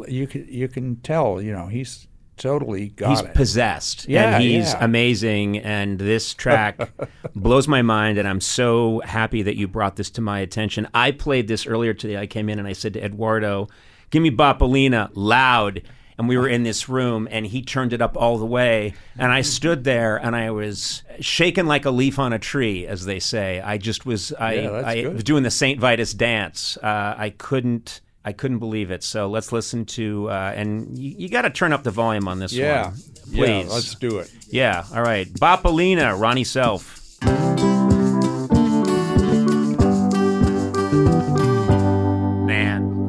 you can tell, he's totally got it. He's possessed, and he's amazing, and this track blows my mind, and I'm so happy that you brought this to my attention. I played this earlier today. I came in and I said to Eduardo, give me Bopalina loud, and we were in this room, and he turned it up all the way, and I stood there, and I was shaken like a leaf on a tree, as they say. I was doing the St. Vitus dance. I couldn't believe it. So let's listen to, and you got to turn up the volume on this one. Please. Yeah, let's do it. Yeah, all right. Bopalina, Ronnie Self.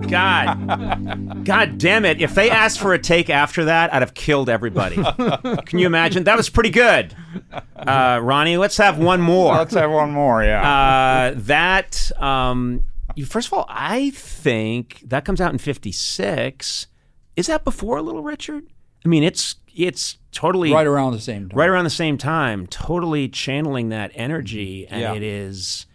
God damn it. If they asked for a take after that, I'd have killed everybody. Can you imagine? That was pretty good. Ronnie, let's have one more. Yeah. First of all, I think that comes out in 56. Is that before Little Richard? I mean, it's totally... Right around the same time. Totally channeling that energy. And it is...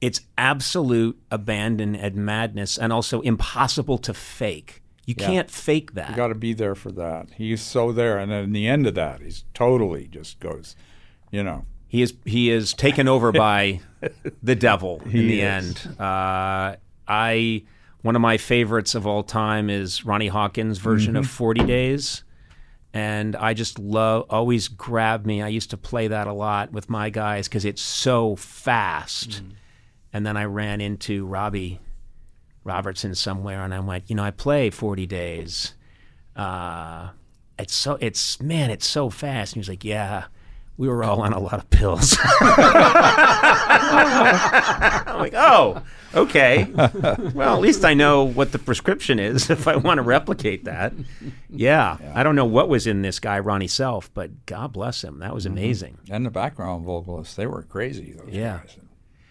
It's absolute abandon and madness, and also impossible to fake. You can't fake that. You got to be there for that. He's so there, and then in the end of that, he's totally just goes, He is taken over by the devil in the end. One of my favorites of all time is Ronnie Hawkins' version of 40 Days. And I just always grabbed me. I used to play that a lot with my guys because it's so fast. And then I ran into Robbie Robertson somewhere, and I went, I play 40 Days. It's so fast. And he was like, yeah, we were all on a lot of pills. I'm like, oh, okay. Well, at least I know what the prescription is if I want to replicate that. Yeah. I don't know what was in this guy, Ronnie Self, but God bless him. That was amazing. And the background vocalists, they were crazy, those guys.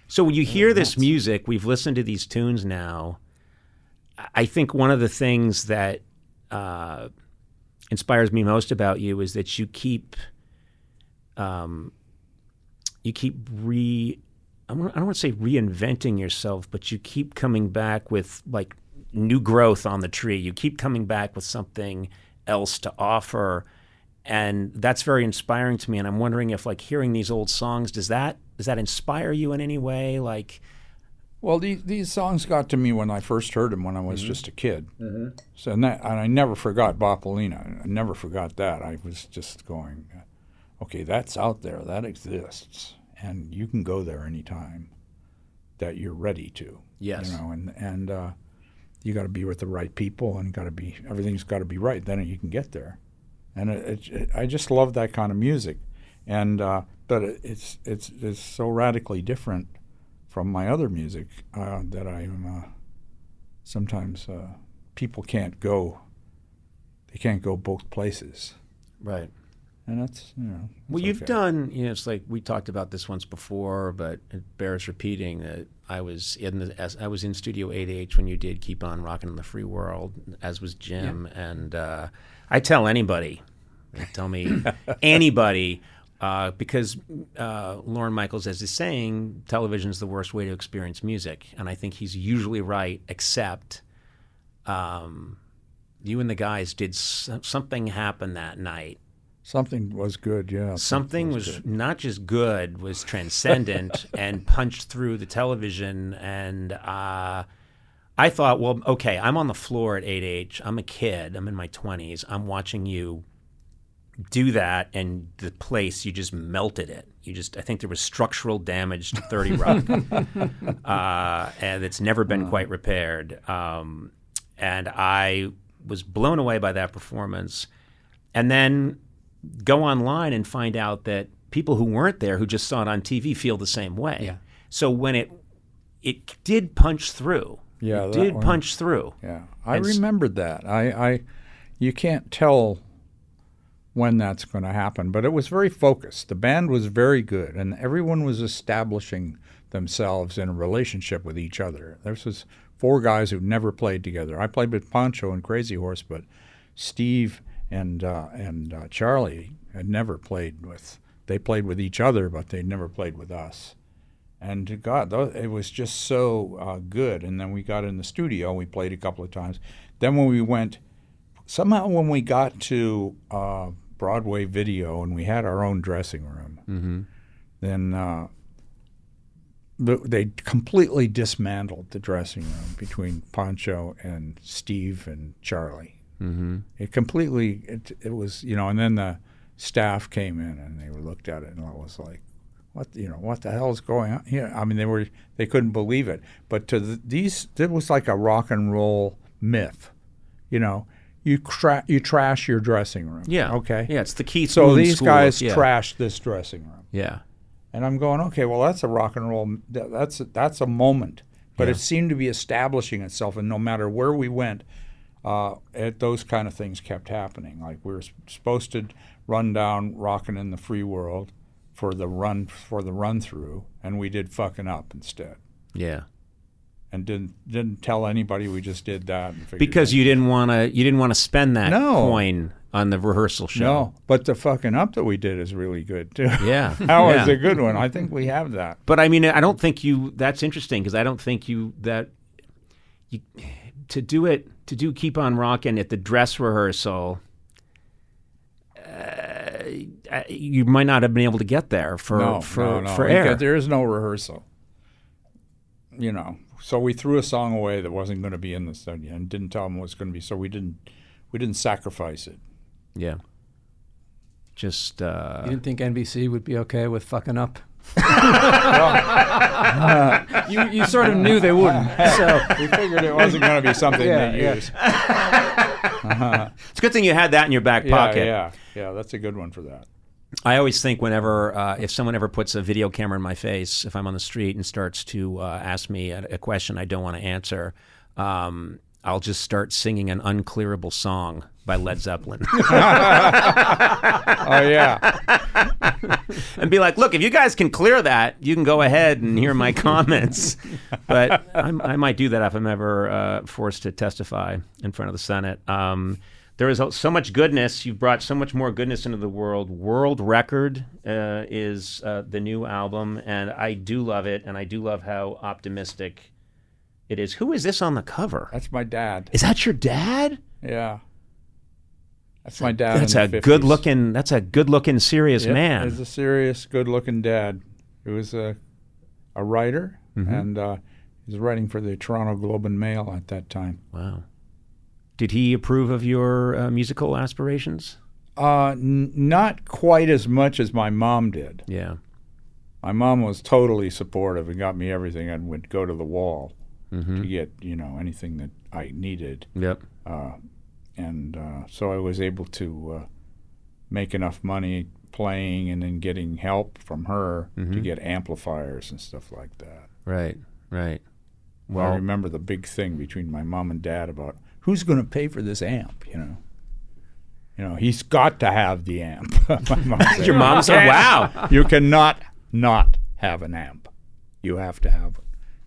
So when you hear this music, we've listened to these tunes now. I think one of the things that inspires me most about you is that you keep I don't want to say reinventing yourself, but you keep coming back with like new growth on the tree. You keep coming back with something else to offer. And that's very inspiring to me. And I'm wondering if like hearing these old songs, does that inspire you in any way? Like, well, these songs got to me when I first heard them when I was just a kid. So and I never forgot Bopalina. I never forgot that. I was just going, okay, that's out there. That exists, and you can go there anytime that you're ready to. Yes. And you got to be with the right people, and everything's got to be right. Then you can get there. And I just love that kind of music, and but it's so radically different from my other music that I'm sometimes people can't go both places. Right. And that's, you know. That's well, you've done, you know, it's like we talked about this once before, but it bears repeating that I was in Studio 8H when you did Keep on Rockin' the Free World, as was Jim. Yeah. And I tell anybody, because Lorne Michaels, as he's saying, television's the worst way to experience music. And I think he's usually right, except you and the guys did something happen that night. Something was good, yeah. Something was not just good, was transcendent and punched through the television. And I thought, well, okay, I'm on the floor at 8H. I'm a kid. I'm in my 20s. I'm watching you do that, and the place, you just melted it. I think there was structural damage to 30 Rock and it's never been quite repaired. And I was blown away by that performance. And then go online and find out that people who weren't there, who just saw it on TV, feel the same way. Yeah. So when it did punch through. Yeah, it did punch through. Yeah, I remembered that. I you can't tell when that's going to happen, but it was very focused. The band was very good, and everyone was establishing themselves in a relationship with each other. This was four guys who never played together. I played with Pancho and Crazy Horse, but Steve and Charlie had never played with. They played with each other, but they never played with us. And God, it was just so good. And then we got in the studio. We played a couple of times. Then when we got to Broadway Video and we had our own dressing room, mm-hmm. then they completely dismantled the dressing room between Pancho and Steve and Charlie. Mm-hmm. It was, you know, and then the staff came in and they looked at it and I was like, what the hell is going on here? I mean, they couldn't believe it. But it was like a rock and roll myth, you know. You trash your dressing room. Yeah. Okay. Yeah, it's the key. So these guys trashed this dressing room. Yeah. And I'm going, okay, well, that's a rock and roll. That's a moment. But it seemed to be establishing itself, and no matter where we went, those kind of things kept happening. Like we were supposed to run down Rockin' in the Free World for the run through, and we did Fucking Up instead. Yeah. And didn't tell anybody, we just did that. Because you didn't want to spend that coin on the rehearsal show. No, but the Fucking Up that we did is really good too. Yeah. That was a good one. I think we have that. But I mean, I don't think that's interesting, because I don't think to do Keep on Rockin' at the dress rehearsal, you might not have been able to get there for air. There is no rehearsal. You know, so we threw a song away that wasn't going to be in the studio and didn't tell them what it was going to be. So we didn't sacrifice it. Yeah. Just you didn't think NBC would be okay with Fucking Up? You sort of knew they wouldn't, so we figured it wasn't going to be something they used. It's a good thing you had that in your back pocket. Yeah, that's a good one for that. I always think whenever, if someone ever puts a video camera in my face, if I'm on the street and starts to ask me a question I don't want to answer, I'll just start singing an unclearable song by Led Zeppelin. Oh, yeah. And be like, look, if you guys can clear that, you can go ahead and hear my comments. But I might do that if I'm ever forced to testify in front of the Senate. There is so much goodness. You've brought so much more goodness into the world. World Record is the new album, and I do love it, and I do love how optimistic it is. Who is this on the cover? That's my dad. Is that your dad? Yeah. That's my dad. That's in the 50s. That's a good-looking, serious man. He's a serious, good-looking dad. He was a writer, mm-hmm. and he was writing for the Toronto Globe and Mail at that time. Wow. Did he approve of your musical aspirations? Not quite as much as my mom did. Yeah. My mom was totally supportive and got me everything. I would go to the wall mm-hmm. to get, you know, anything that I needed. Yep. So I was able to make enough money playing and then getting help from her mm-hmm. to get amplifiers and stuff like that. Right. Well, I remember the big thing between my mom and dad about who's going to pay for this amp, you know? You know, he's got to have the amp. Your mom said, wow. You cannot not have an amp. You have to have it,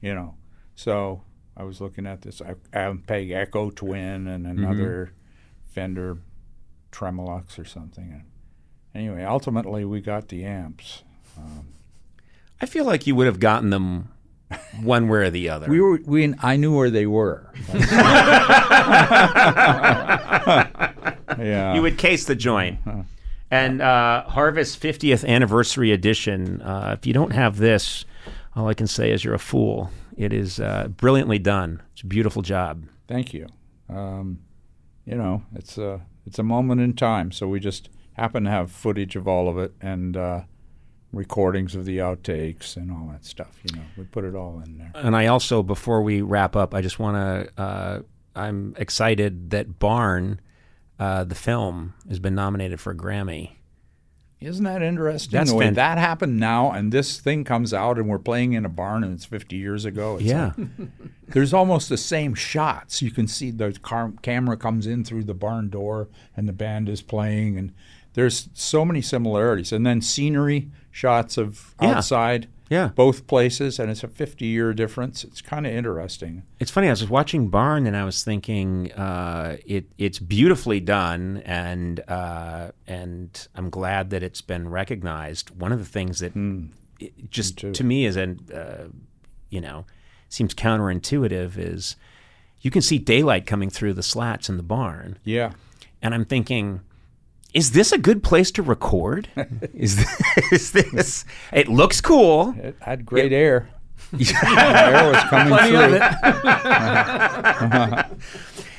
you know. So I was looking at this Ampeg Echo Twin and another Fender Tremolux or something. And anyway, ultimately we got the amps. I feel like you would have gotten them one way or the other. I knew where they were. Yeah. You would case the joint. And Harvest 50th Anniversary Edition, if you don't have this, all I can say is you're a fool. It is brilliantly done. It's a beautiful job. Thank you. You know, it's a moment in time, so we just happen to have footage of all of it and recordings of the outtakes and all that stuff. You know, we put it all in there. And I also, before we wrap up, I just want to, I'm excited that Barn, the film, has been nominated for a Grammy. Isn't that interesting? That's the way that happened now, and this thing comes out, and we're playing in a barn, and it's 50 years ago. It's like, there's almost the same shots. You can see the camera comes in through the barn door, and the band is playing, and there's so many similarities. And then scenery shots of outside. Yeah. Both places, and it's a 50-year difference. It's kind of interesting. It's funny. I was watching Barn, and I was thinking it's beautifully done, and I'm glad that it's been recognized. One of the things that it just to me is seems counterintuitive is you can see daylight coming through the slats in the barn. Yeah, and I'm thinking, is this a good place to record? Is this? It looks cool. It had great air. Air was coming through.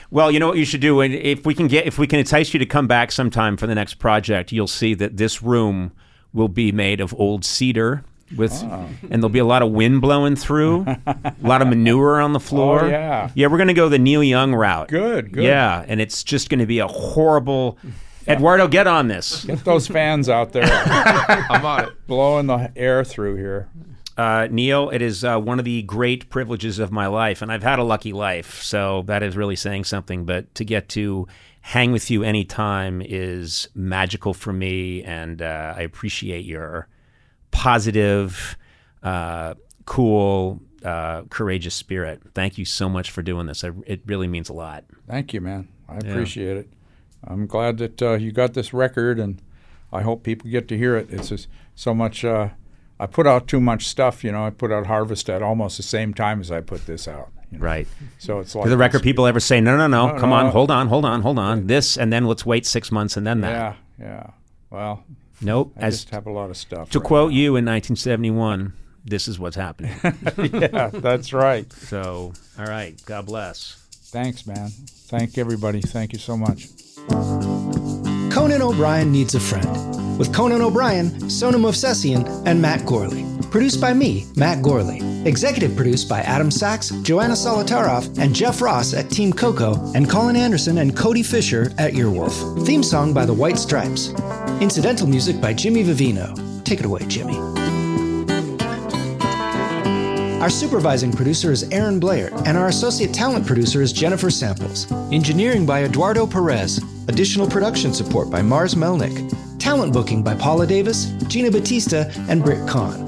Well, you know what you should do, and if we can entice you to come back sometime for the next project, you'll see that this room will be made of old cedar and there'll be a lot of wind blowing through, a lot of manure on the floor. Oh, yeah, we're going to go the Neil Young route. Good. Yeah, and it's just going to be a horrible. Eduardo, get on this. Get those fans out there. I'm on it. Blowing the air through here. Neil, it is one of the great privileges of my life, and I've had a lucky life, so that is really saying something. But to get to hang with you anytime is magical for me, and I appreciate your positive, cool, courageous spirit. Thank you so much for doing this. It really means a lot. Thank you, man. I appreciate it. I'm glad that you got this record, and I hope people get to hear it. It's just so much. I put out too much stuff, you know. I put out Harvest at almost the same time as I put this out. You know? Right. So it's like, do the record people ever say, no, come on, hold on, this, and then let's wait 6 months, and then that. Yeah. Well, nope. I just have a lot of stuff. To quote you in 1971, this is what's happening. Yeah, that's right. So, all right, God bless. Thanks, man. Thank everybody. Thank you so much. Conan O'Brien Needs a Friend with Conan O'Brien, Sonam Movsesian, and Matt Gourley. Produced by me, Matt Gourley. Executive produced by Adam Sachs, Joanna Solitaroff, and Jeff Ross at Team Coco, and Colin Anderson and Cody Fisher at Earwolf. Theme song by The White Stripes. Incidental music by Jimmy Vivino. Take it away, Jimmy. Our supervising producer is Aaron Blair, and our associate talent producer is Jennifer Samples. Engineering by Eduardo Perez. Additional production support by Mars Melnick. Talent booking by Paula Davis, Gina Batista, and Britt Kahn.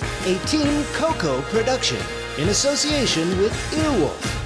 a Team Coco production in association with Earwolf.